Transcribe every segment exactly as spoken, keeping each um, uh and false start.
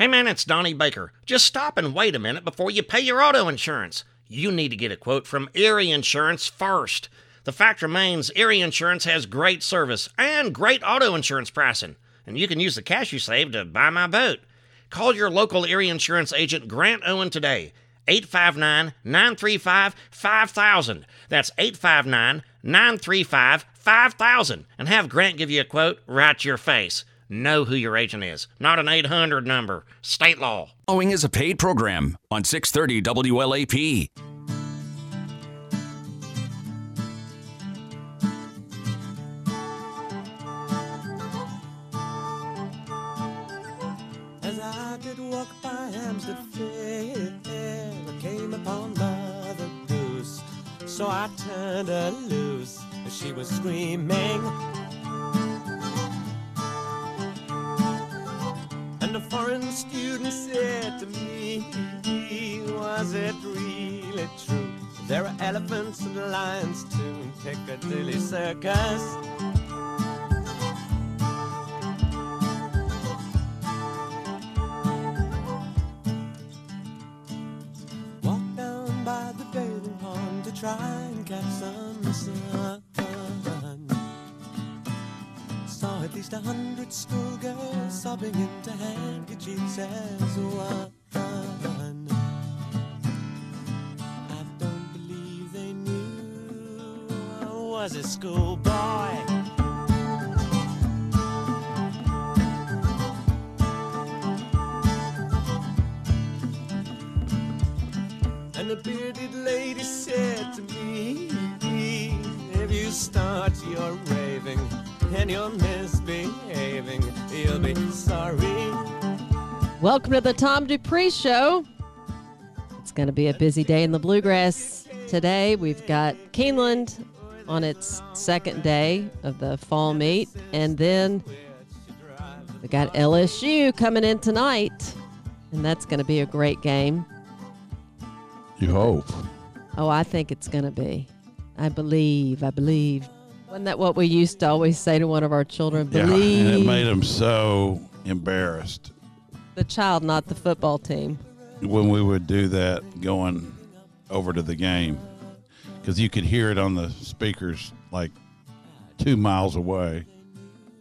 Hey man, it's Donnie Baker. Just stop and wait a minute before you pay your auto insurance. You need to get a quote from Erie Insurance first. The fact remains, Erie Insurance has great service and great auto insurance pricing, and you can use the cash you save to buy my boat. Call your local Erie Insurance agent, Grant Owen, today. eight five nine, nine three five, five thousand. That's eight five nine, nine three five, five thousand. And have Grant give you a quote right to your face. Know who your agent is, not an eight hundred number. State law. Owing is a paid program on six thirty W L A P. As I did walk by Hampstead Fair, I came upon Mother Goose, so I turned her loose as she was screaming. And a foreign student said to me, was it really true? There are elephants and lions too in Piccadilly Circus. Walked down by the bathing pond to try and catch some sun. Saw at least a hundred schoolgirls sobbing into handkerchiefs as one. I don't believe they knew I was a schoolboy. And the bearded lady said to me, if you start your raving and you're misbehaving, you'll be sorry. Welcome to the Tom Dupree Show. It's going to be a busy day in the bluegrass today. We've got Keeneland on its second day of the fall meet, and then we got L S U coming in tonight, and that's going to be a great game. You hope. Oh, I think it's going to be. I believe, I believe. Wasn't that what we used to always say to one of our children? Believe. Yeah, and it made them so embarrassed. The child, not the football team. When we would do that going over to the game, because you could hear it on the speakers like two miles away.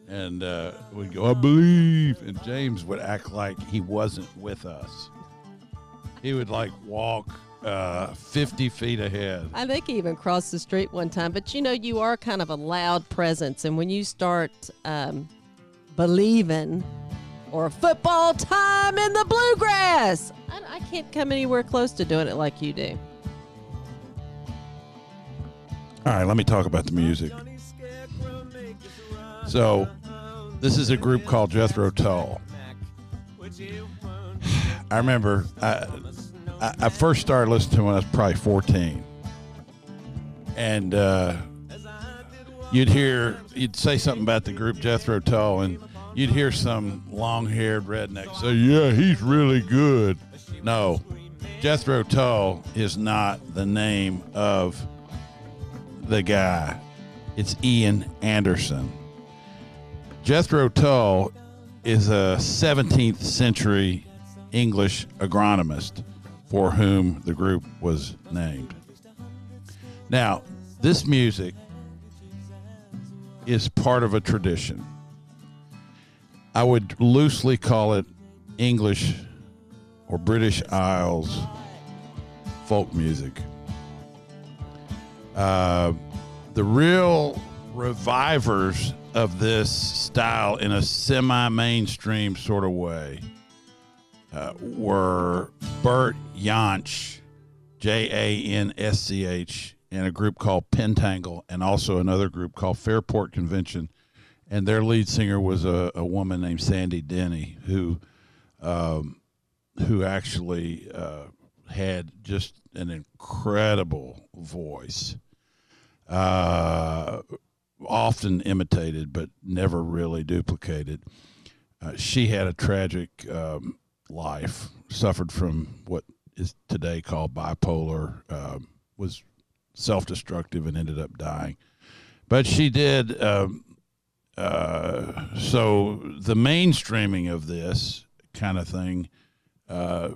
And uh, we'd go, I believe. And James would act like he wasn't with us. He would like walk Uh, fifty feet ahead. I think he even crossed the street one time. But, you know, you are kind of a loud presence. And when you start um, believing, or football time in the bluegrass, I, I can't come anywhere close to doing it like you do. All right, let me talk about the music. So, this is a group called Jethro Tull. I remember... I, I first started listening to him when I was probably fourteen, and uh, you'd hear, you'd say something about the group Jethro Tull, and you'd hear some long-haired redneck say, yeah, he's really good. No, Jethro Tull is not the name of the guy. It's Ian Anderson. Jethro Tull is a seventeenth century English agronomist, for whom the group was named. Now, this music is part of a tradition. I would loosely call it English or British Isles folk music. Uh, the real revivers of this style in a semi-mainstream sort of way Uh, were Bert Jansch, J A N S C H, and a group called Pentangle, and also another group called Fairport Convention. And their lead singer was a, a woman named Sandy Denny, who um, who actually uh, had just an incredible voice, uh, often imitated but never really duplicated. Uh, she had a tragic um, life, suffered from what is today called bipolar, uh, was self-destructive and ended up dying. But she did. Um, uh, so the mainstreaming of this kind of thing. Uh,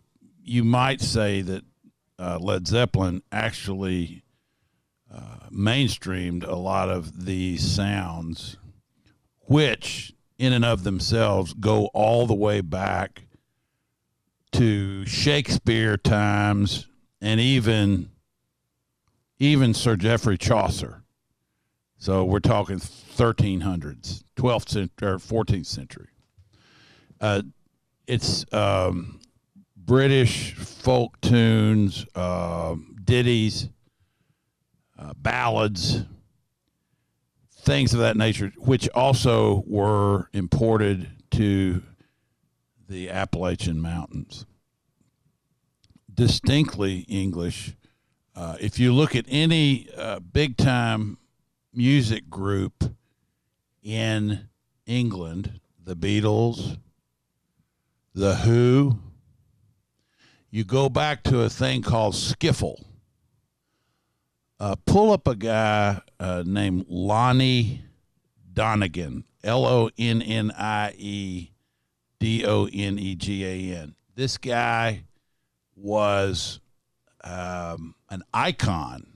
you might say that uh, Led Zeppelin actually uh, mainstreamed a lot of these sounds, which in and of themselves go all the way back to Shakespeare times and even even Sir Geoffrey Chaucer. So we're talking thirteen hundreds, twelfth century, or fourteenth century. Uh, it's um, British folk tunes, uh, ditties, uh, ballads, things of that nature, which also were imported to the Appalachian Mountains. Distinctly English. Uh, if you look at any uh, big-time music group in England, the Beatles, the Who, you go back to a thing called skiffle. Uh, pull up a guy uh, named Lonnie Donegan, L O N N I E D O N E G A N. This guy was um, an icon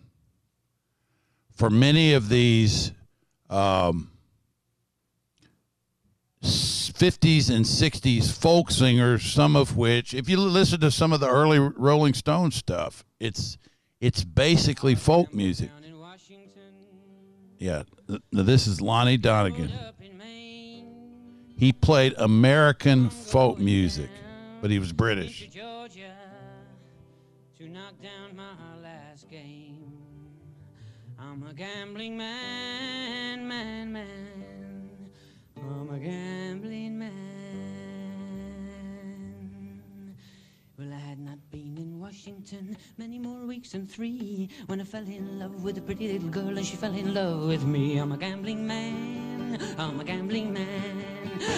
for many of these um, fifties and sixties folk singers, some of which, if you listen to some of the early Rolling Stones stuff, it's it's basically folk music. Yeah, this is Lonnie Donegan. He played American folk music, but he was British. To knock down my last game, I'm a gambling man, man, man. I'm a gambling man. Well, I had not been in Washington many more weeks than three when I fell in love with a pretty little girl and she fell in love with me. I'm a gambling man, I'm a gambling man.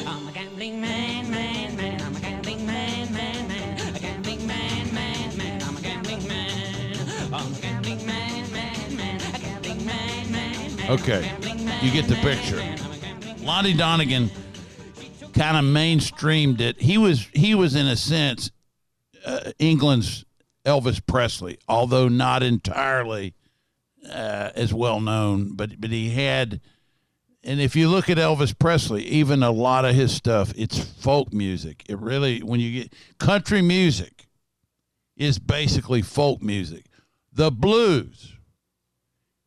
I'm a gambling man, man, man. I'm a gambling man, man, man. A gambling man, man, man. I'm a gambling man. I'm a gambling man, man, man. A gambling man, man, man. Okay, you get the picture. Lonnie Donegan kind of mainstreamed it. He was, he was in a sense, uh, England's Elvis Presley, although not entirely uh, as well known. But but he had, and if you look at Elvis Presley, even a lot of his stuff, it's folk music. It really, when you get country music, is basically folk music. The blues.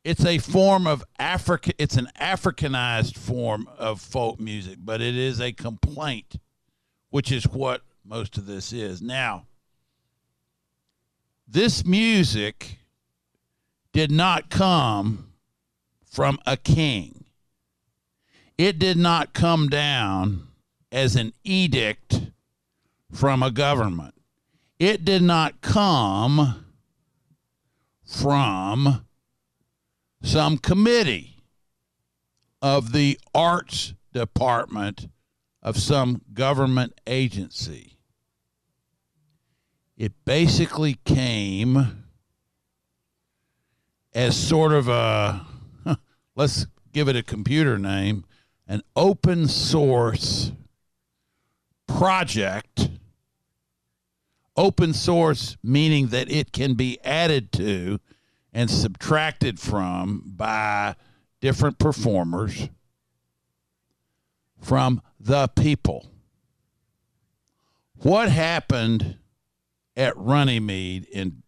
It's a form of Africa. It's an Africanized form of folk music, but it is a complaint, which is what most of this is. Now, this music did not come from a king. It did not come down as an edict from a government. It did not come from some committee of the arts department of some government agency. It basically came as sort of a, let's give it a computer name, an open source project. Open source meaning that it can be added to and subtracted from by different performers from the people. What happened at Runnymede in,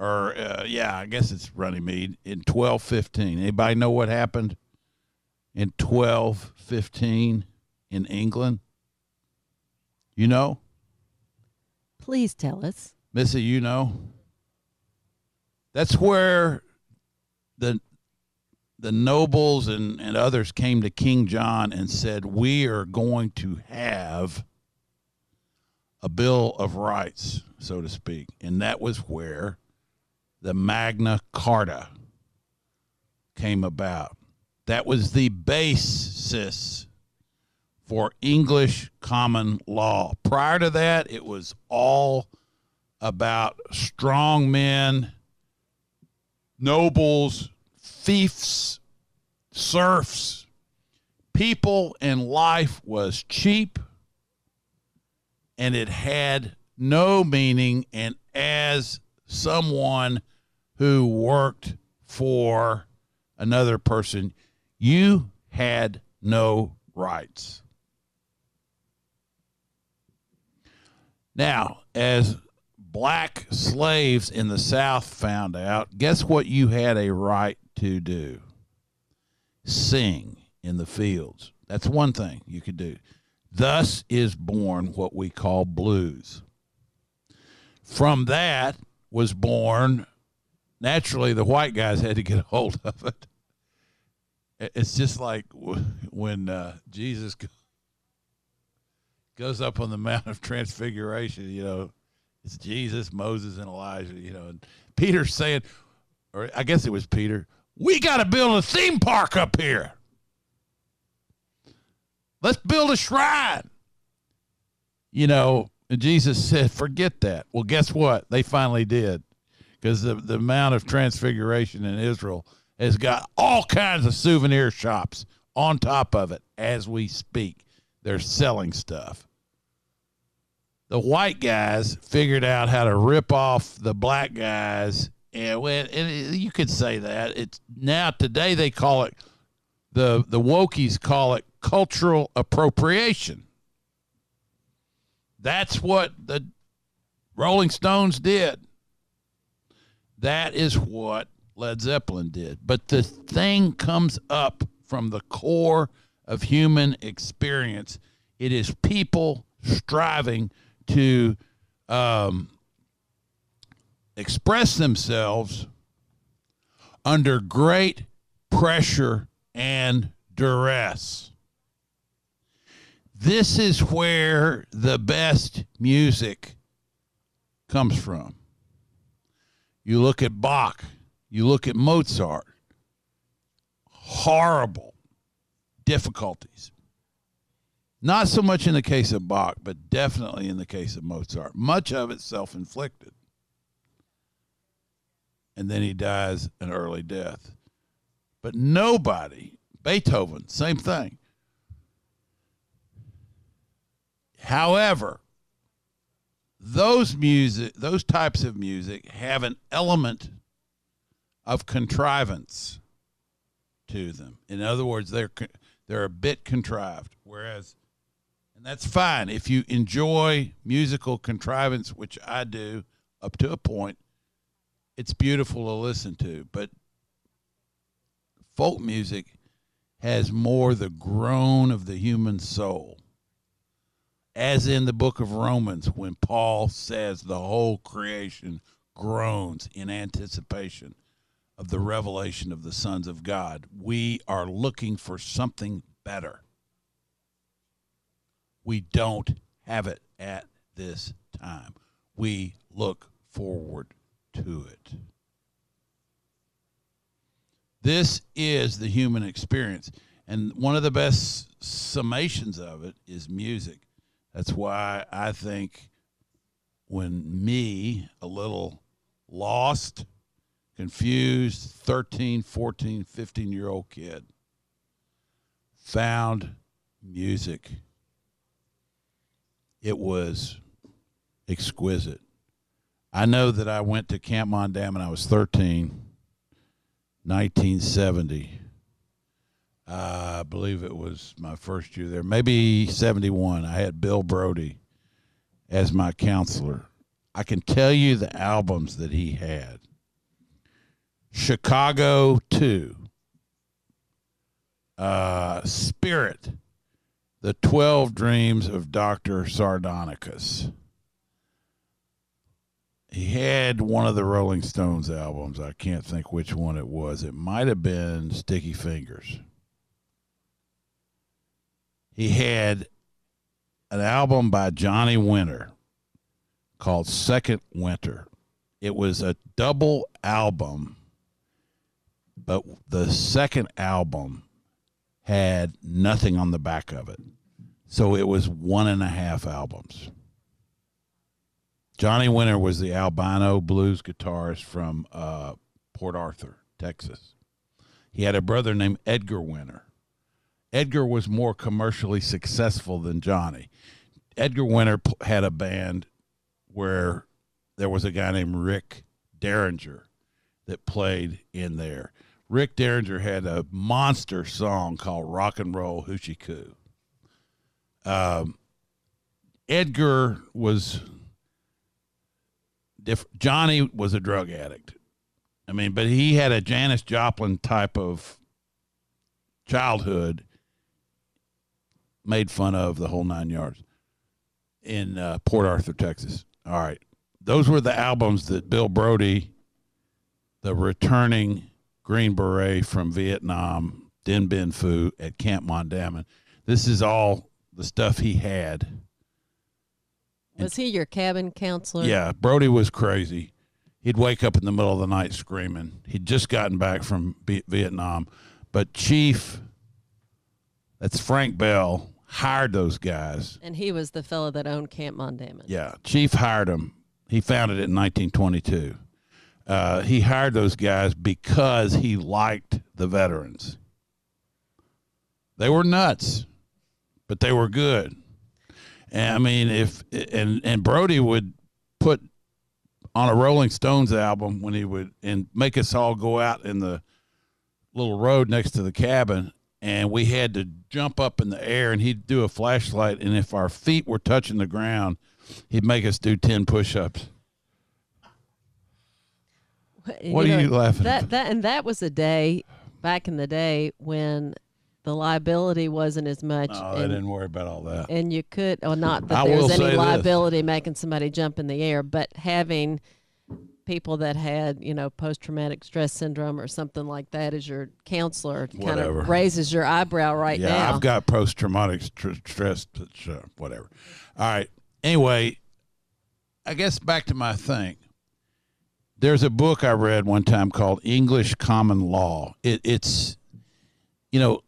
or uh, yeah, I guess it's Runnymede in twelve fifteen? Anybody know what happened in twelve fifteen in England? You know? Please tell us. Missy, you know? That's where the the nobles and, and others came to King John and said, we are going to have a Bill of Rights, so to speak. And that was where the Magna Carta came about. That was the basis for English common law. Prior to that, it was all about strong men, nobles, fiefs, serfs. People and life was cheap and it had no meaning. And as someone who worked for another person, you had no rights. Now, as black slaves in the South found out, guess what you had a right to do? Sing in the fields. That's one thing you could do. Thus is born what we call blues. From that was born, naturally, the white guys had to get a hold of it. It's just like when uh, Jesus goes up on the Mount of Transfiguration, you know, it's Jesus, Moses, and Elijah, you know, and Peter's saying, or I guess it was Peter, we got to build a theme park up here. Let's build a shrine. You know, and Jesus said, forget that. Well, guess what? They finally did, because the, the Mount of Transfiguration in Israel has got all kinds of souvenir shops on top of it as we speak. They're selling stuff. The white guys figured out how to rip off the black guys. And, when, and you could say that. It's now, today they call it, the, the wokies call it cultural appropriation. That's what the Rolling Stones did. That is what Led Zeppelin did. But the thing comes up from the core of human experience. It is people striving to um, express themselves under great pressure and duress. This is where the best music comes from. You look at Bach, you look at Mozart, horrible difficulties. Not so much in the case of Bach, but definitely in the case of Mozart. Much of it self-inflicted. And then he dies an early death. But nobody, Beethoven, same thing. However, those music, those types of music have an element of contrivance to them. In other words, they're they're a bit contrived. Whereas, and that's fine if you enjoy musical contrivance, which I do up to a point. It's beautiful to listen to, but folk music has more the groan of the human soul. As in the book of Romans, when Paul says the whole creation groans in anticipation of the revelation of the sons of God. We are looking for something better. We don't have it at this time. We look forward to it. This is the human experience. And one of the best summations of it is music. That's why I think when me, a little lost, confused, thirteen, fourteen, fifteen-year-old kid, found music, it was exquisite. I know that I went to Camp Mondamon. I was thirteen, nineteen seventy. Uh, I believe it was my first year there, maybe seventy-one. I had Bill Brody as my counselor. I can tell you the albums that he had. Chicago two, uh, Spirit, The twelve Dreams of Doctor Sardonicus. He had one of the Rolling Stones albums. I can't think which one it was. It might have been Sticky Fingers. He had an album by Johnny Winter called Second Winter. It was a double album, but the second album had nothing on the back of it. So it was one and a half albums. Johnny Winter was the albino blues guitarist from uh, Port Arthur, Texas. He had a brother named Edgar Winter. Edgar was more commercially successful than Johnny. Edgar Winter had a band where there was a guy named Rick Derringer that played in there. Rick Derringer had a monster song called Rock and Roll Hoochie Coo. Um, Edgar was diff- Johnny was a drug addict. I mean, but he had a Janis Joplin type of childhood, made fun of the whole nine yards in uh, Port Arthur, Texas. All right. Those were the albums that Bill Brody, the returning Green Beret from Vietnam, Dinh Binh Phu at Camp Mondamon. This is all the stuff he had. Was he your cabin counselor? Yeah, Brody was crazy. He'd wake up in the middle of the night screaming. He'd just gotten back from B- Vietnam. But Chief, that's Frank Bell, hired those guys. And he was the fellow that owned Camp Mondamon. Yeah, Chief hired him. He founded it in nineteen twenty-two. Uh, he hired those guys because he liked the veterans. They were nuts, but they were good. And I mean, if and and Brody would put on a Rolling Stones album when he would and make us all go out in the little road next to the cabin, and we had to jump up in the air, and he'd do a flashlight, and if our feet were touching the ground, he'd make us do ten push-ups. What you are know, you laughing that, at? That, and that was a day, back in the day, when the liability wasn't as much. Oh, no, they didn't worry about all that. And you could, or well, not that I there was any liability this. making somebody jump in the air, but having people that had, you know, post-traumatic stress syndrome or something like that as your counselor whatever. kind of raises your eyebrow right yeah, now. Yeah, I've got post-traumatic st- stress, uh, whatever. All right. Anyway, I guess back to my thing. There's a book I read one time called English Common Law. It, it's, you know,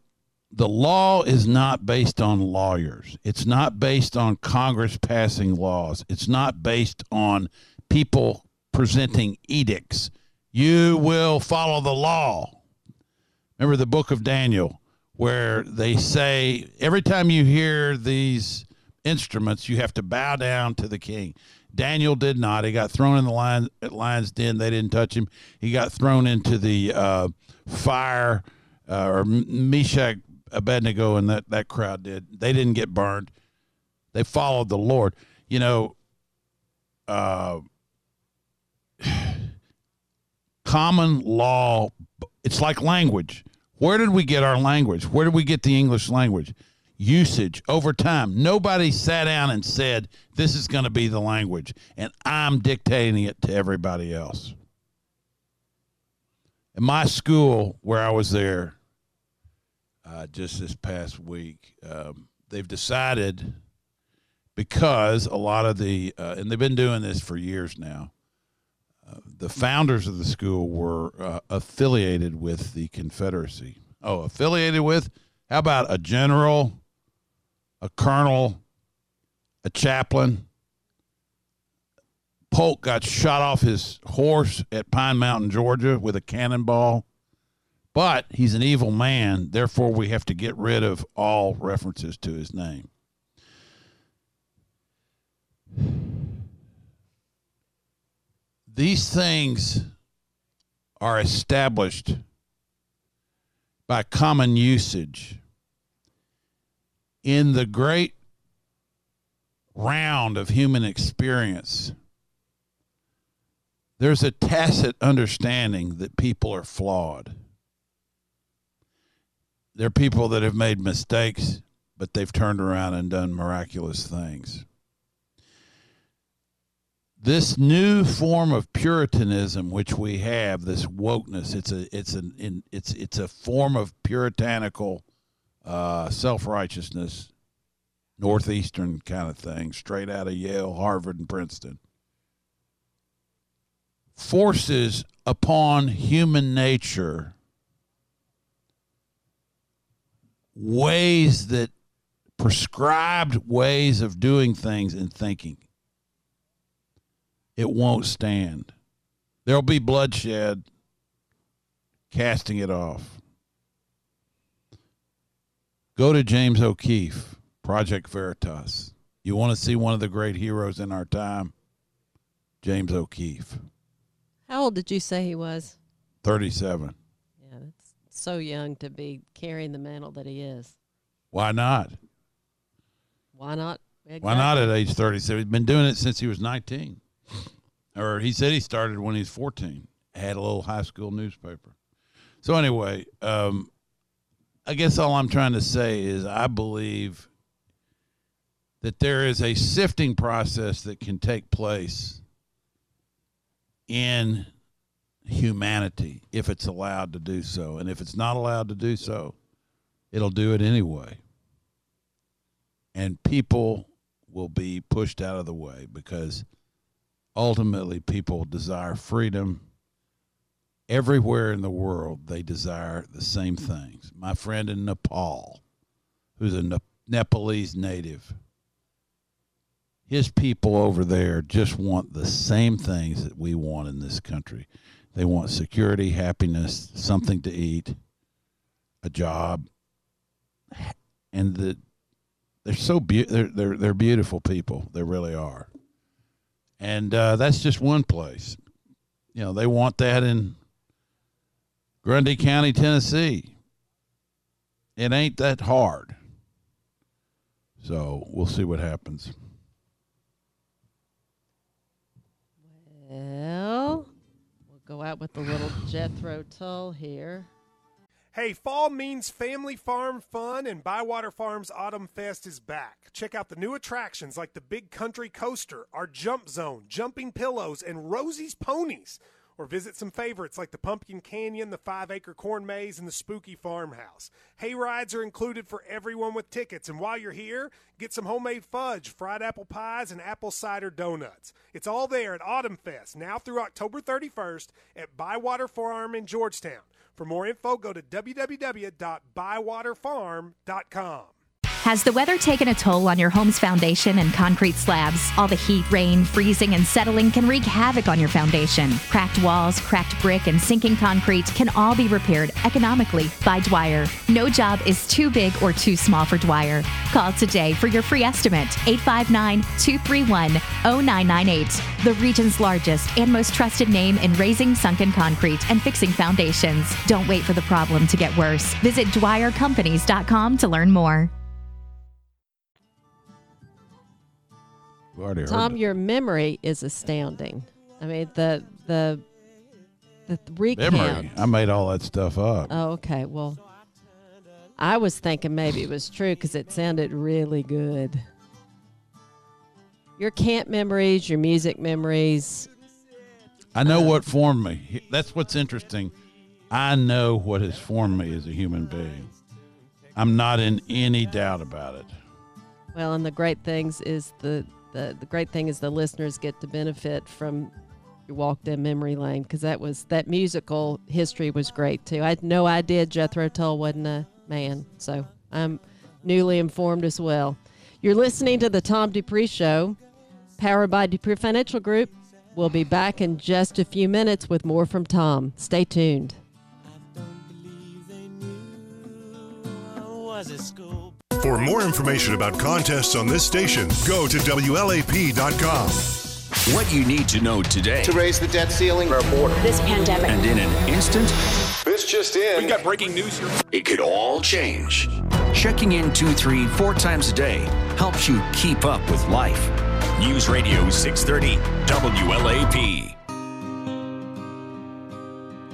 the law is not based on lawyers. It's not based on Congress passing laws. It's not based on people presenting edicts. You will follow the law. Remember the book of Daniel, where they say every time you hear these instruments, you have to bow down to the king. Daniel did not. He got thrown in the lion, lion's den. They didn't touch him. He got thrown into the uh, fire, uh, or Meshach, Abednego, and that, that crowd did. They didn't get burned. They followed the Lord. You know, uh, common law, it's like language. Where did we get our language? Where did we get the English language? Usage over time. Nobody sat down and said, this is going to be the language, and I'm dictating it to everybody else. In my school, where I was there uh, just this past week, um, they've decided, because a lot of the, uh, and they've been doing this for years now, uh, the founders of the school were uh, affiliated with the Confederacy. Oh, affiliated with? How about a general, a colonel, a chaplain? Polk got shot off his horse at Pine Mountain, Georgia, with a cannonball. But he's an evil man, therefore we have to get rid of all references to his name. These things are established by common usage. In the great round of human experience, there's a tacit understanding that people are flawed. There are people that have made mistakes, but they've turned around and done miraculous things. This new form of Puritanism, which we have, this wokeness, it's a it's an it's it's a form of puritanical uh, self-righteousness, northeastern kind of thing, straight out of Yale, Harvard, and Princeton, forces upon human nature ways that prescribed ways of doing things and thinking. It won't stand. There'll be bloodshed, casting it off. Go to James O'Keefe, Project Veritas. You want to see one of the great heroes in our time? James O'Keefe. How old did you say he was? thirty-seven. Yeah, that's so young to be carrying the mantle that he is. Why not? Why not? Exactly. Why not at age thirty-seven? He's been doing it since he was nineteen. Or he said he started when he was fourteen. Had a little high school newspaper. So anyway, um, I guess all I'm trying to say is I believe that there is a sifting process that can take place in humanity if it's allowed to do so. And if it's not allowed to do so, it'll do it anyway. And people will be pushed out of the way because ultimately people desire freedom. Everywhere in the world, they desire the same things. My friend in Nepal, who's a ne- Nepalese native, his people over there just want the same things that we want in this country. They want security, happiness, something to eat, a job, and the they're so be- they're, they're they're beautiful people. They really are, and uh, that's just one place. You know, they want that in Grundy County, Tennessee. It ain't that hard. So we'll see what happens. Well, we'll go out with the little Jethro Tull here. Hey, fall means family farm fun, and Bywater Farms Autumn Fest is back. Check out the new attractions like the Big Country Coaster, our Jump Zone, Jumping Pillows, and Rosie's Ponies. Or visit some favorites like the Pumpkin Canyon, the Five-Acre Corn Maze, and the Spooky Farmhouse. Hay rides are included for everyone with tickets. And while you're here, get some homemade fudge, fried apple pies, and apple cider donuts. It's all there at Autumn Fest, now through October thirty-first at Bywater Farm in Georgetown. For more info, go to w w w dot bywater farm dot com. Has the weather taken a toll on your home's foundation and concrete slabs? All the heat, rain, freezing, and settling can wreak havoc on your foundation. Cracked walls, cracked brick, and sinking concrete can all be repaired economically by Dwyer. No job is too big or too small for Dwyer. Call today for your free estimate, eight five nine, two three one, zero nine nine eight. The region's largest and most trusted name in raising sunken concrete and fixing foundations. Don't wait for the problem to get worse. Visit Dwyer Companies dot com to learn more. Tom, your memory is astounding. I mean, the the the recount. Memory. I made all that stuff up. Oh, okay. Well, I was thinking maybe it was true because it sounded really good. Your camp memories, your music memories. I know um, what formed me. That's what's interesting. I know what has formed me as a human being. I'm not in any doubt about it. Well, and the great things is the... The the great thing is the listeners get to benefit from your walk down memory lane because that was that musical history was great too. I had no idea Jethro Tull wasn't a man, so I'm newly informed as well. You're listening to the Tom Dupree Show, powered by Dupree Financial Group. We'll be back in just a few minutes with more from Tom. Stay tuned. I don't believe they knew I was at school. For more information about contests on this station, go to W L A P dot com. What you need to know today. To raise the debt ceiling. Our border. This pandemic. And in an instant. This just in. We've got breaking news here. It could all change. Checking in two, three, four times a day helps you keep up with life. News Radio six thirty W L A P.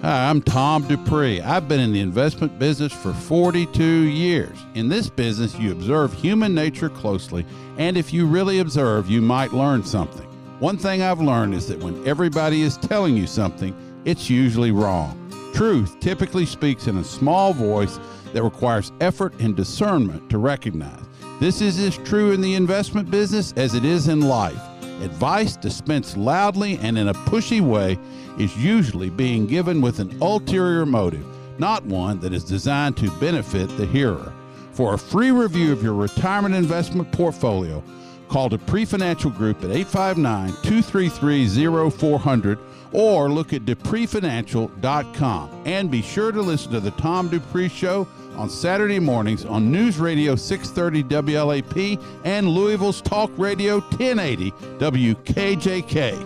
Hi, I'm Tom Dupree. I've been in the investment business for forty-two years. In this business, you observe human nature closely, and if you really observe, you might learn something. One thing I've learned is that when everybody is telling you something, it's usually wrong. Truth typically speaks in a small voice that requires effort and discernment to recognize. This is as true in the investment business as it is in life. Advice dispensed loudly and in a pushy way is usually being given with an ulterior motive, not one that is designed to benefit the hearer. For a free review of your retirement investment portfolio, call Dupree Financial Group at eight five nine, two three three, zero four zero zero or look at Dupree Financial dot com. And be sure to listen to The Tom Dupree Show on Saturday mornings on News Radio six thirty W L A P and Louisville's Talk Radio ten eighty W K J K.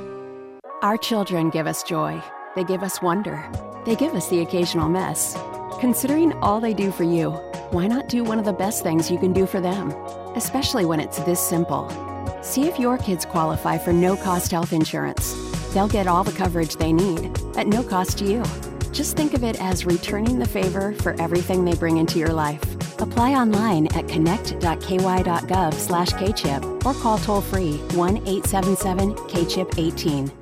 Our children give us joy. They give us wonder. They give us the occasional mess. Considering all they do for you, why not do one of the best things you can do for them? Especially when it's this simple. See if your kids qualify for no-cost health insurance. They'll get all the coverage they need at no cost to you. Just think of it as returning the favor for everything they bring into your life. Apply online at connect dot k y dot gov slash k chip or call toll-free one eight seven seven K C H I P one eight.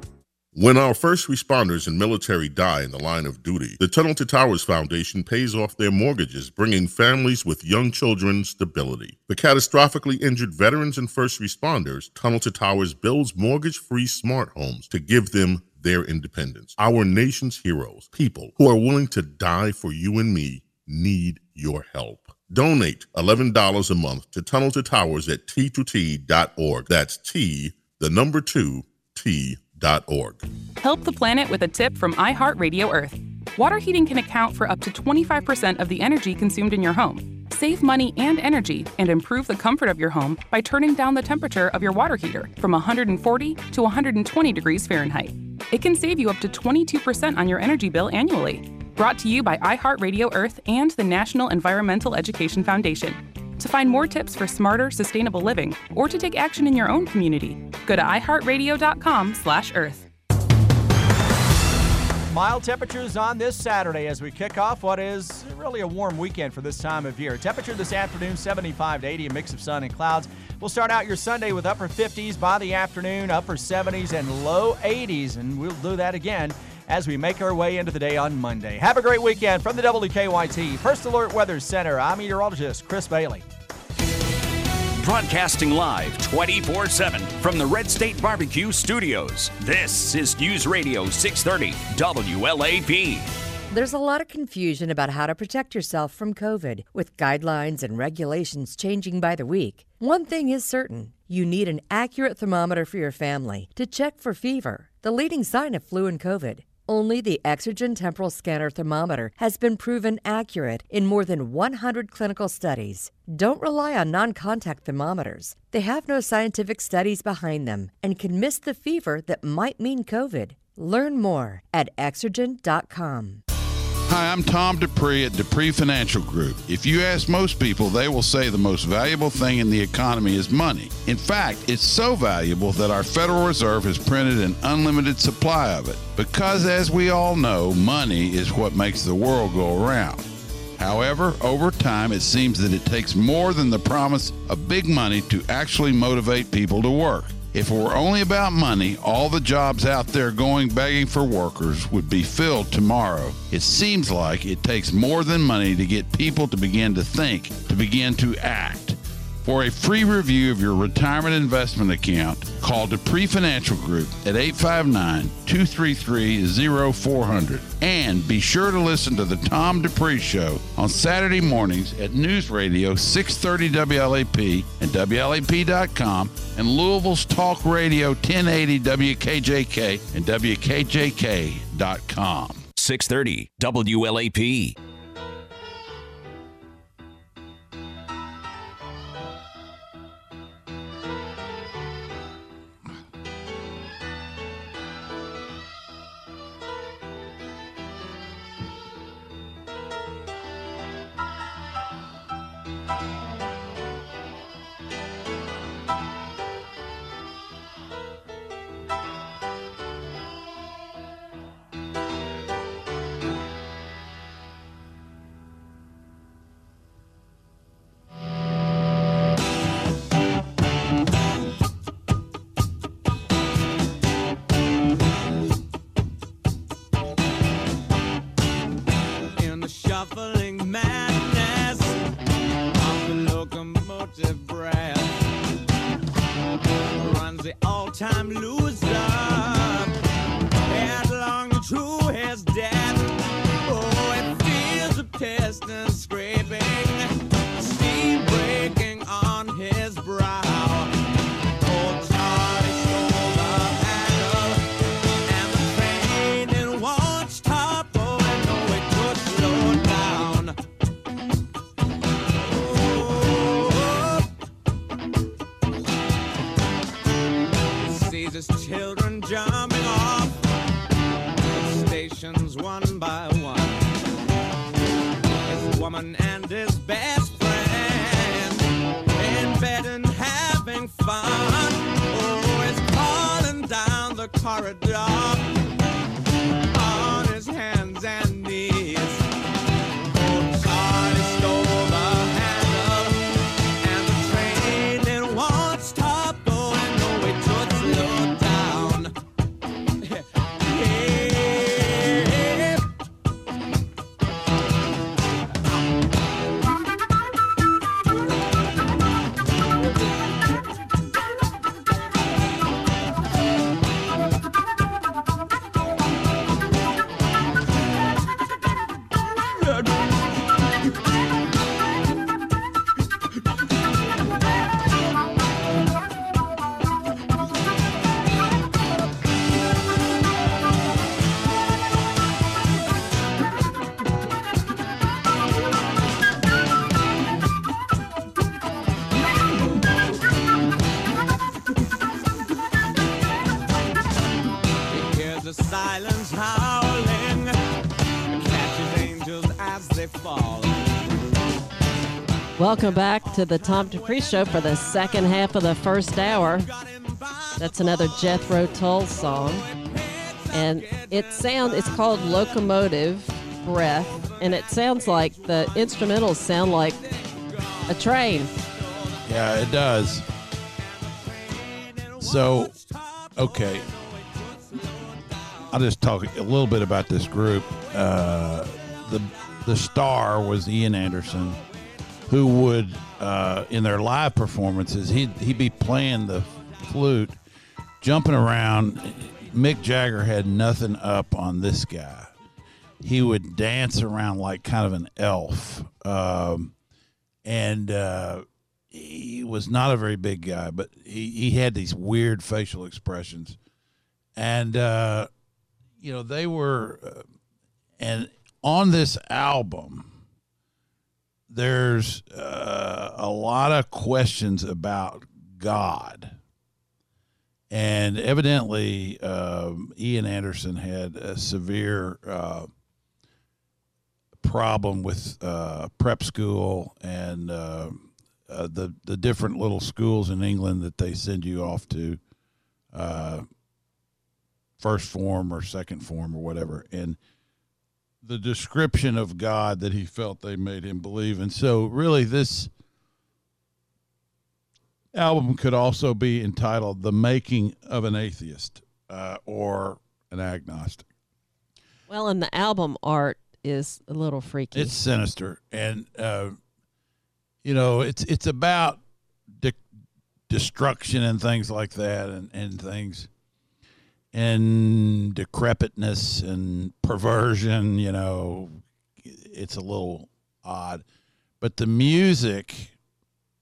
When our first responders and military die in the line of duty, the Tunnel to Towers Foundation pays off their mortgages, bringing families with young children stability. For catastrophically injured veterans and first responders, Tunnel to Towers builds mortgage-free smart homes to give them their independence. Our nation's heroes, people who are willing to die for you and me, need your help. Donate eleven dollars a month to Tunnel to Towers at T two T dot org. That's T, the number two, T. Org. Help the planet with a tip from iHeartRadio Earth. Water heating can account for up to twenty-five percent of the energy consumed in your home. Save money and energy and improve the comfort of your home by turning down the temperature of your water heater from one hundred forty to one hundred twenty degrees Fahrenheit. It can save you up to twenty-two percent on your energy bill annually. Brought to you by iHeartRadio Earth and the National Environmental Education Foundation. To find more tips for smarter, sustainable living, or to take action in your own community, go to iHeartRadio dot com slash Earth. Mild temperatures on this Saturday as we kick off what is really a warm weekend for this time of year. Temperature this afternoon, seventy-five to eighty, a mix of sun and clouds. We'll start out your Sunday with upper fifties by the afternoon, upper seventies and low eighties, and we'll do that again as we make our way into the day on Monday. Have a great weekend from the W K Y T First Alert Weather Center. I'm meteorologist Chris Bailey. Broadcasting live twenty-four seven from the Red State Barbecue Studios. This is News Radio six thirty W L A P. There's a lot of confusion about how to protect yourself from COVID, with guidelines and regulations changing by the week. One thing is certain. You need an accurate thermometer for your family to check for fever, the leading sign of flu and COVID. Only the Exergen Temporal Scanner Thermometer has been proven accurate in more than one hundred clinical studies. Don't rely on non-contact thermometers. They have no scientific studies behind them and can miss the fever that might mean COVID. Learn more at exergen dot com. Hi, I'm Tom Dupree at Dupree Financial Group. If you ask most people, they will say the most valuable thing in the economy is money. In fact, it's so valuable that our Federal Reserve has printed an unlimited supply of it. Because as we all know, money is what makes the world go around. However, over time, it seems that it takes more than the promise of big money to actually motivate people to work. If it were only about money, all the jobs out there going begging for workers would be filled tomorrow. It seems like it takes more than money to get people to begin to think, to begin to act. For a free review of your retirement investment account, call Dupree Financial Group at eight five nine, two three three, oh four hundred. And be sure to listen to The Tom Dupree Show on Saturday mornings at News Radio six thirty W L A P and W L A P dot com and Louisville's Talk Radio ten eighty W K J K and W K J K dot com. six thirty W L A P. jumping off stations one by one. His woman and his best friend in bed and having fun. Oh, it's calling down the corridor on his hands and knees. Oh, Charlie stole the handle and the train didn't want to stop going. No, it took slow down. Yeah. Silence howling catches angels as they fall. Welcome back to the Tom Dupree Show for the second half of the first hour. That's another Jethro Tull song, and it sound it's called Locomotive Breath, and it sounds like the instrumentals sound like a train. Yeah, it does. So, okay. I'll just talk a little bit about this group. Uh, the the star was Ian Anderson, who would, uh, in their live performances, he'd, he'd be playing the flute, jumping around. Mick Jagger had nothing up on this guy. He would dance around like kind of an elf. Um, and uh, he was not a very big guy, but he, he had these weird facial expressions. And... Uh, you know, they were, uh, and on this album, there's uh, a lot of questions about God. And evidently, um, Ian Anderson had a severe uh, problem with uh, prep school and uh, uh, the, the different little schools in England that they send you off to. Uh, first form or second form or whatever. And the description of God that he felt they made him believe. And so really this album could also be entitled The Making of an Atheist, uh, or an agnostic. Well, and the album art is a little freaky. It's sinister. And, uh, you know, it's, it's about de- destruction and things like that, and, and things, and decrepitness and perversion. You know, it's a little odd, but the music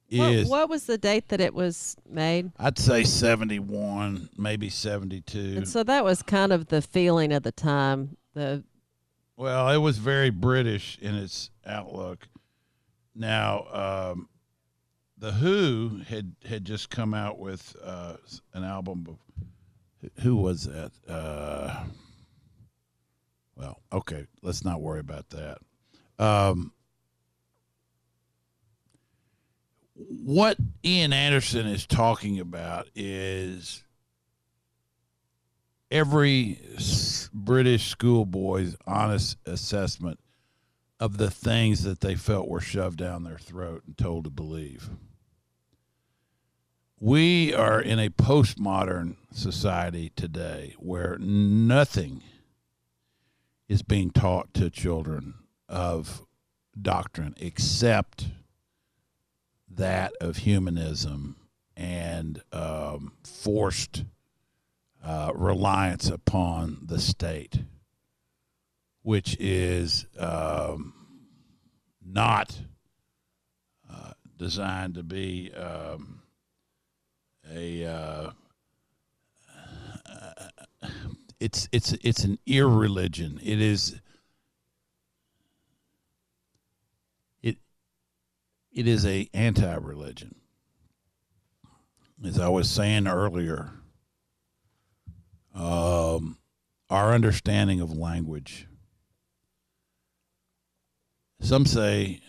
is... What, what was the date that it was made? I'd say seventy-one, maybe seventy-two. And so that was kind of the feeling of the time. The Well, it was very British in its outlook. Now, um, The Who had, had just come out with uh, an album before. Who was that? Uh, well, okay, let's not worry about that. Um, what Ian Anderson is talking about is every British schoolboy's honest assessment of the things that they felt were shoved down their throat and told to believe. We are in a postmodern society today where nothing is being taught to children of doctrine except that of humanism and um, forced uh, reliance upon the state, which is um, not uh, designed to be... Um, A uh, uh, it's it's it's an irreligion. It is it it is a anti-religion. As I was saying earlier, um, our understanding of language. Some say,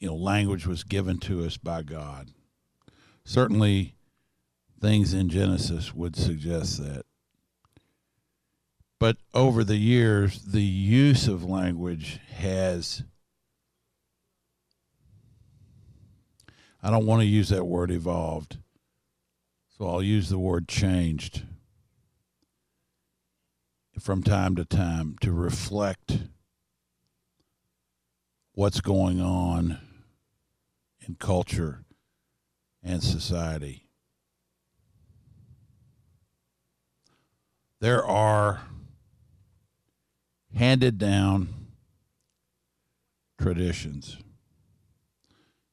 you know, language was given to us by God. Certainly, things in Genesis would suggest that. But over the years, the use of language has, I don't want to use that word evolved, so I'll use the word changed from time to time to reflect what's going on in culture and society. There are handed down traditions.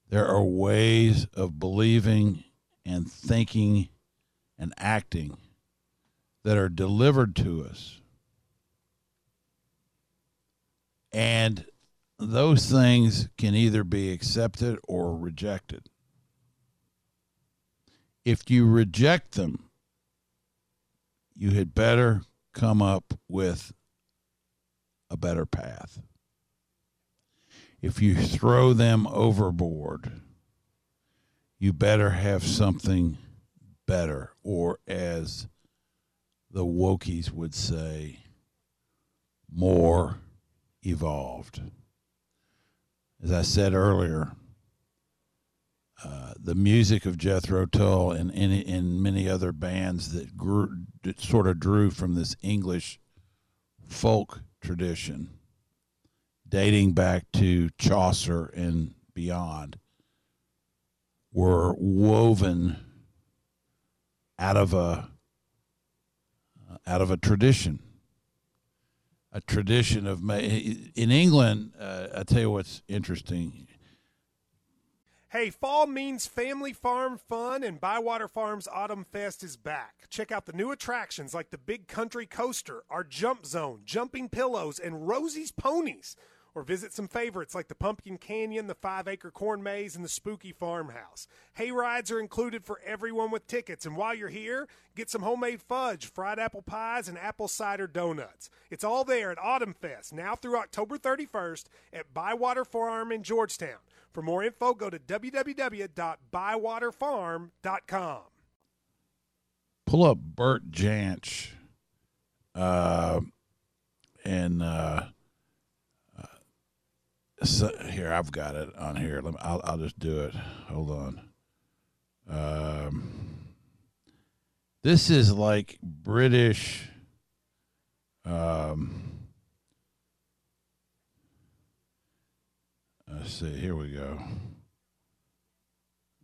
There are ways of believing and thinking and acting that are delivered to us. And those things can either be accepted or rejected. If you reject them, you had better come up with a better path. If you throw them overboard, you better have something better, or as the wokies would say, more evolved. As I said earlier, uh, the music of Jethro Tull and, and, and many other bands that, grew, that sort of drew from this English folk tradition, dating back to Chaucer and beyond, were woven out of a out of a tradition, a tradition of in England. Uh, I tell you what's interesting. Hey, fall means family farm fun, and Bywater Farms Autumn Fest is back. Check out the new attractions like the Big Country Coaster, our Jump Zone, Jumping Pillows, and Rosie's Ponies. Or visit some favorites like the Pumpkin Canyon, the Five Acre Corn Maze, and the Spooky Farmhouse. Hay rides are included for everyone with tickets. And while you're here, get some homemade fudge, fried apple pies, and apple cider donuts. It's all there at Autumn Fest, now through October thirty-first at Bywater Farm in Georgetown. For more info, go to w w w dot bywater farm dot com. Pull up Bert Jansch uh, and uh, uh, so, here, I've got it on here. Let me, I'll, I'll just do it. Hold on. Um, this is like British. Um, Let's see, here we go.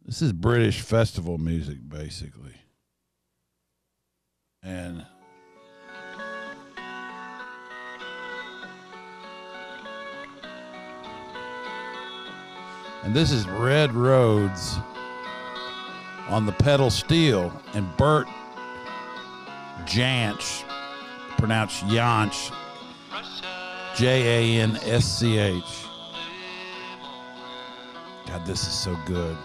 This is British festival music, basically. And and this is Red Rhodes on the pedal steel, and Bert Jansch, pronounced Jansch, J A N S C H. God, this is so good.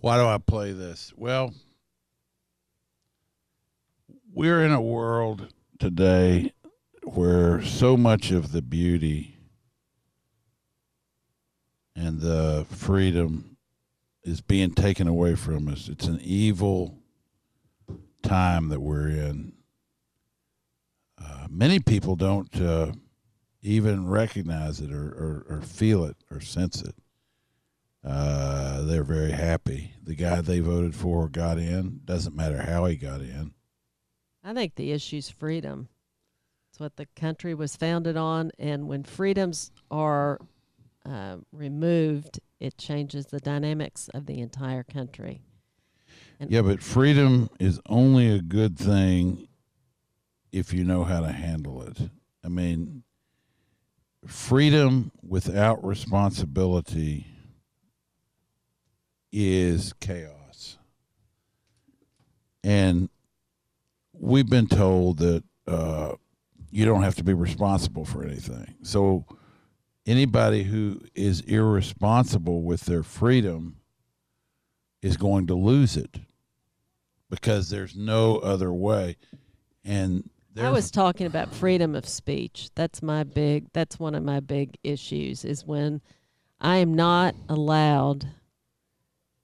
Why do I play this? Well, we're in a world today where so much of the beauty and the freedom is being taken away from us. It's an evil time that we're in. Uh, many people don't uh, even recognize it or, or, or feel it or sense it. Uh, they're very happy. The guy they voted for got in. Doesn't matter how he got in. I think the issue's freedom. It's what the country was founded on. And when freedoms are uh, removed, it changes the dynamics of the entire country. And yeah, but freedom is only a good thing if you know how to handle it. I mean, freedom without responsibility is chaos. And we've been told that uh, you don't have to be responsible for anything. So anybody who is irresponsible with their freedom is going to lose it because there's no other way. And I was talking about freedom of speech. That's my big, that's one of my big issues, is when I am not allowed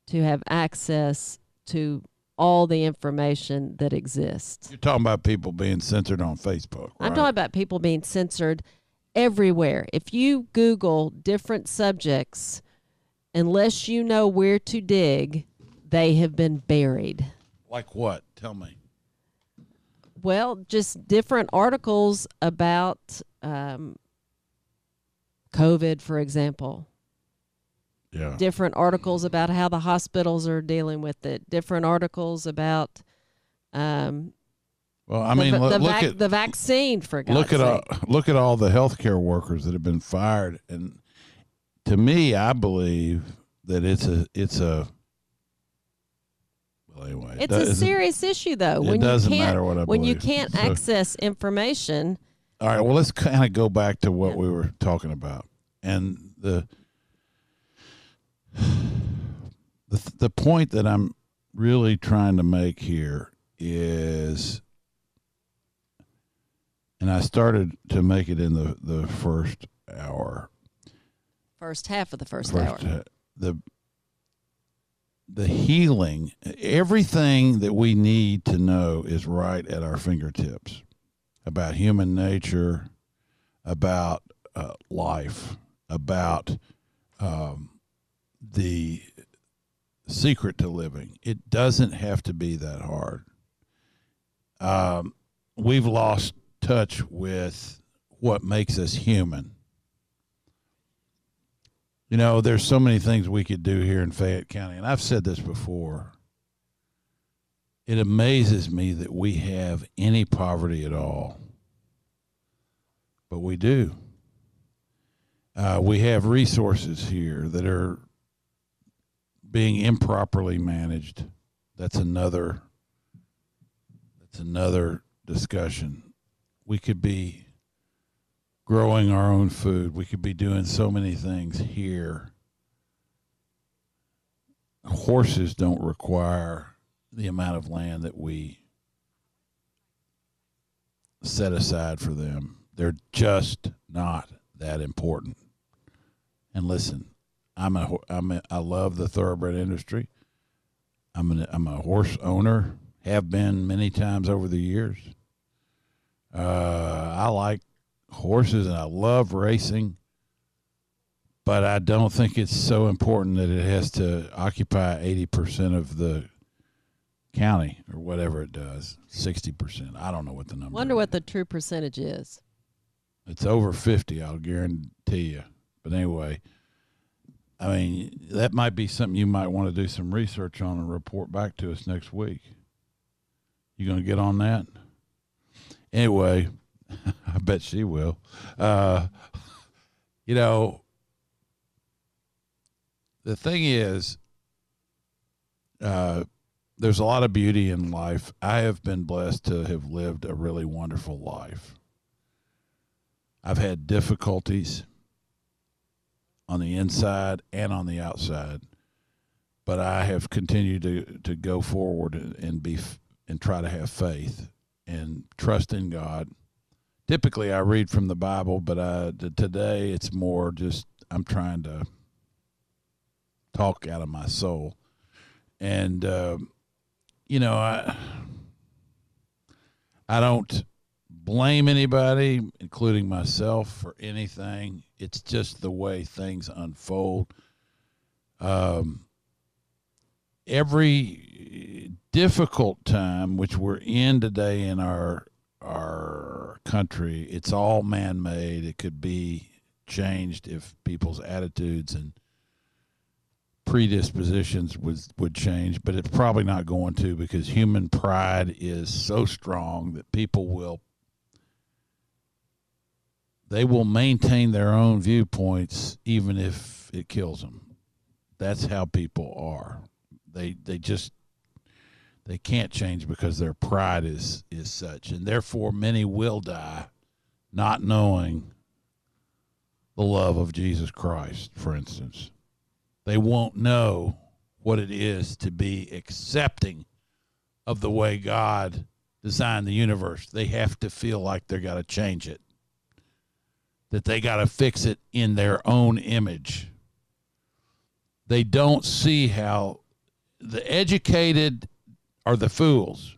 to have access to all the information that exists. You're talking about people being censored on Facebook, right? I'm talking about people being censored everywhere. If you Google different subjects, unless you know where to dig, they have been buried. Like what? Tell me. Well, just different articles about um, COVID, for example. Yeah. Different articles about how the hospitals are dealing with it. Different articles about, um, well, I mean, the, look, the, vac- look at the vaccine. For God's look at sake. All, look at all the healthcare workers that have been fired. And to me, I believe that it's a it's a. Well, anyway, it's a serious issue, though. It doesn't matter what I believe. When you can't access information. All right. Well, let's kind of go back to what we were talking about, and the. The, th- the point that I'm really trying to make here is, and I started to make it in the, the first hour. First half of the first, first hour. Ha- the, the healing, everything that we need to know is right at our fingertips about human nature, about uh, life, about... Um, the secret to living. It doesn't have to be that hard. Um, we've lost touch with what makes us human. You know, there's so many things we could do here in Fayette County, and I've said this before. It amazes me that we have any poverty at all, but we do. Uh, we have resources here that are being improperly managed. That's another, that's another discussion. We could be growing our own food. We could be doing so many things here. Horses don't require the amount of land that we set aside for them. They're just not that important. And listen, I'm a, I'm a, I love the thoroughbred industry. I'm an, I'm a horse owner, have been many times over the years. Uh, I like horses and I love racing, but I don't think it's so important that it has to occupy eighty percent of the county or whatever it does, sixty percent. I don't know what the number is. Wonder what the true percentage is. It's over fifty, I'll guarantee you. But anyway, I mean, that might be something you might want to do some research on and report back to us next week. You going to get on that? Anyway, I bet she will. Uh, you know, the thing is, uh, there's a lot of beauty in life. I have been blessed to have lived a really wonderful life. I've had difficulties on the inside and on the outside, but I have continued to, to go forward and be and try to have faith and trust in God typically I read from the Bible, but I, today it's more just I'm trying to talk out of my soul. And, uh, you know, I, I don't blame anybody, including myself, for anything. It's just the way things unfold. Um, every difficult time, which we're in today in our, our country, it's all man-made. It could be changed if people's attitudes and predispositions would would change, but it's probably not going to, because human pride is so strong that people will they will maintain their own viewpoints even if it kills them. That's how people are. They they just they can't change because their pride is is such, and therefore many will die not knowing the love of Jesus Christ, for instance. They won't know what it is to be accepting of the way God designed the universe. They have to feel like they've got to change it, that they got to fix it in their own image. They don't see how the educated are the fools.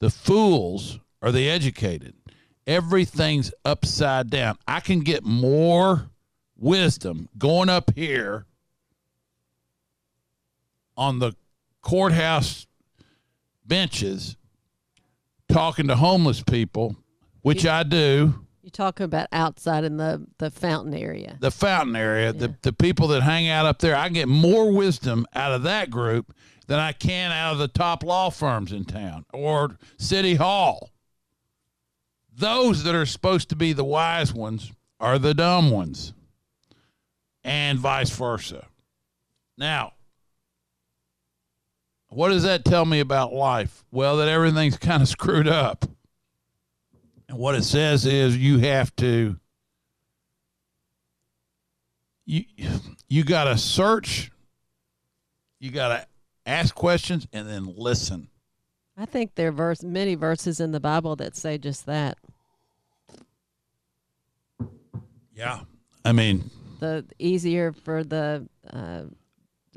The fools are the educated. Everything's upside down. I can get more wisdom going up here on the courthouse benches talking to homeless people, which you, I do. You're talking about outside in the, the fountain area. The fountain area, yeah. the, the people that hang out up there. I get more wisdom out of that group than I can out of the top law firms in town or City Hall. Those that are supposed to be the wise ones are the dumb ones, and vice versa. Now, what does that tell me about life? Well, that everything's kind of screwed up. And what it says is you have to, you, you got to search, you got to ask questions, and then listen. I think there are verse, many verses in the Bible that say just that. Yeah. I mean, the easier for the, uh,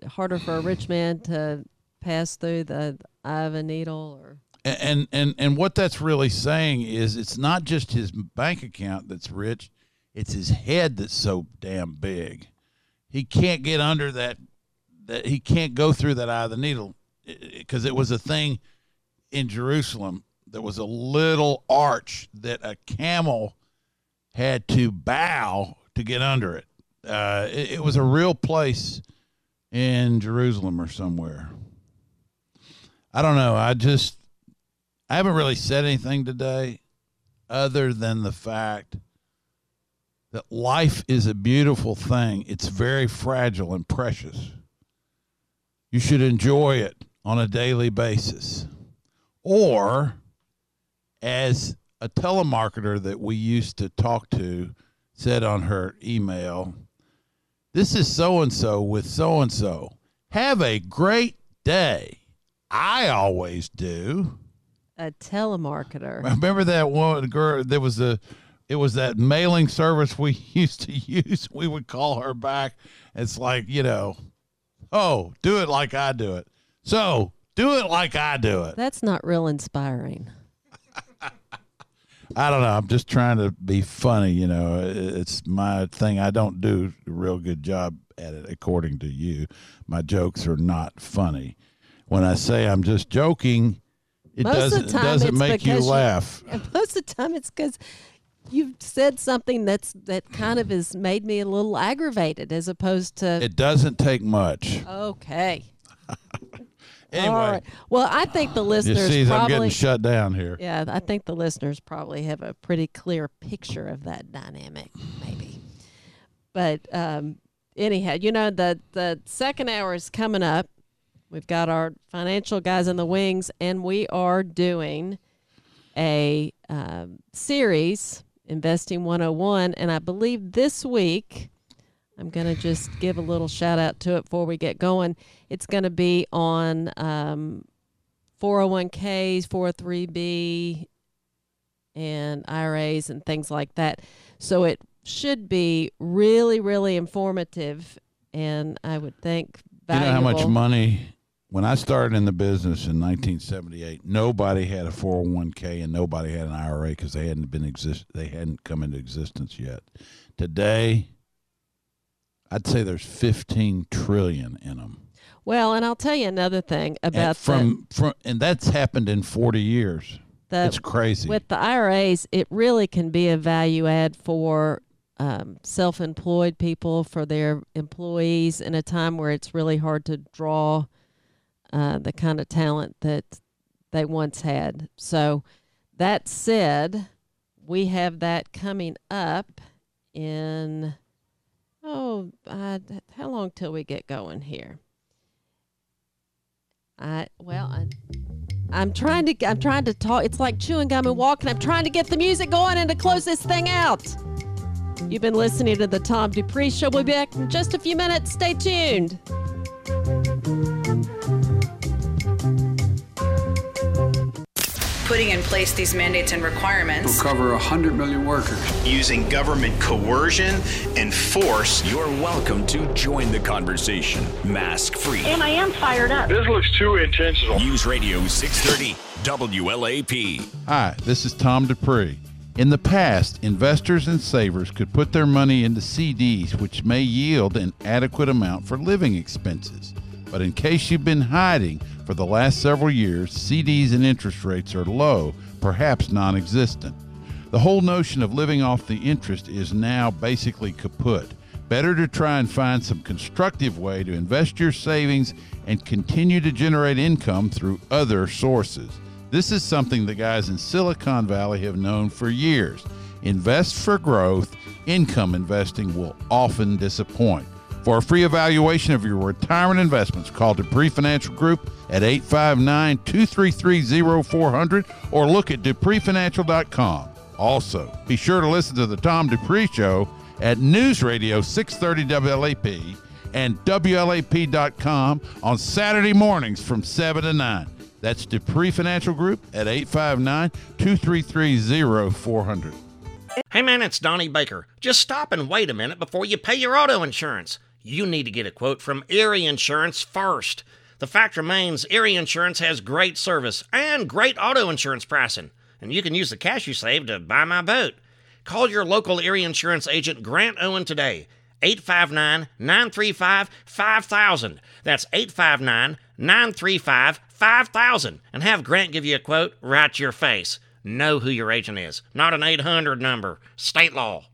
harder for a rich man to pass through the eye of a needle, or and and and what that's really saying is it's not just his bank account that's rich, it's his head that's so damn big he can't get under that that he can't go through that eye of the needle, because it, it, it was a thing in Jerusalem. There was a little arch that a camel had to bow to get under it. Uh, it, it was a real place in Jerusalem or somewhere. I don't know. I just, I haven't really said anything today other than the fact that life is a beautiful thing. It's very fragile and precious. You should enjoy it on a daily basis. Or, as a telemarketer that we used to talk to said on her email, this is so-and-so with so-and-so. Have a great day. I always do. A telemarketer. Remember that one girl? There was a, it was that mailing service we used to use. We would call her back. It's like, you know, oh, do it like I do it. So do it like I do it. That's not real inspiring. I don't know. I'm just trying to be funny. You know, it's my thing. I don't do a real good job at it, according to you. My jokes are not funny. When I say I'm just joking, it doesn't, it doesn't make you laugh. You, most of the time it's because you've said something that's that kind of has made me a little aggravated, as opposed to... It doesn't take much. Okay. Anyway. All right. Well, I think the listeners probably... You see, I'm getting shut down here. Yeah, I think the listeners probably have a pretty clear picture of that dynamic, maybe. But um, anyhow, you know, the, the second hour is coming up. We've got our financial guys in the wings, and we are doing a um, series, Investing one oh one, and I believe this week, I'm going to just give a little shout-out to it before we get going. It's going to be on um, four oh one Ks, four oh three B, and I R As and things like that. So it should be really, really informative, and I would think valuable. You know how much money, when I started in the business in nineteen seventy-eight, nobody had a four oh one k and nobody had an I R A because they hadn't been exist. They hadn't come into existence yet. Today, I'd say there's fifteen trillion in them. Well, and I'll tell you another thing about and from the, from and that's happened in forty years. The, it's crazy. With the I R As, it really can be a value add for um, self-employed people, for their employees, in a time where it's really hard to draw uh, the kind of talent that they once had. So that said, we have that coming up in, oh, uh, how long till we get going here? I well, I, I'm trying to I'm trying to talk. It's like chewing gum and walking. I'm trying to get the music going and to close this thing out. You've been listening to the Tom Dupree Show. We'll be back in just a few minutes. Stay tuned. Putting in place these mandates and requirements will cover one hundred million workers. Using government coercion and force. You're welcome to join the conversation. Mask free. And I am fired up. This looks too intentional. News Radio six thirty W L A P. Hi, this is Tom Dupree. In the past, investors and savers could put their money into C Ds, which may yield an adequate amount for living expenses. But in case you've been hiding, for the last several years, C Ds and interest rates are low, perhaps non-existent. The whole notion of living off the interest is now basically kaput. Better to try and find some constructive way to invest your savings and continue to generate income through other sources. This is something the guys in Silicon Valley have known for years. Invest for growth. Income investing will often disappoint. For a free evaluation of your retirement investments, call Dupree Financial Group at eight five nine, two three three, oh four hundred or look at Dupree Financial dot com. Also, be sure to listen to the Tom Dupree Show at News Radio six thirty W L A P and W L A P dot com on Saturday mornings from seven to nine. That's Dupree Financial Group at eight five nine, two three three, oh four hundred. Hey man, it's Donnie Baker. Just stop and wait a minute before you pay your auto insurance. You need to get a quote from Erie Insurance first. The fact remains, Erie Insurance has great service and great auto insurance pricing. And you can use the cash you save to buy my boat. Call your local Erie Insurance agent, Grant Owen, today. eight five nine, nine three five, five thousand. That's eight five nine, nine three five, five thousand. And have Grant give you a quote right to your face. Know who your agent is. Not an eight hundred number. State law.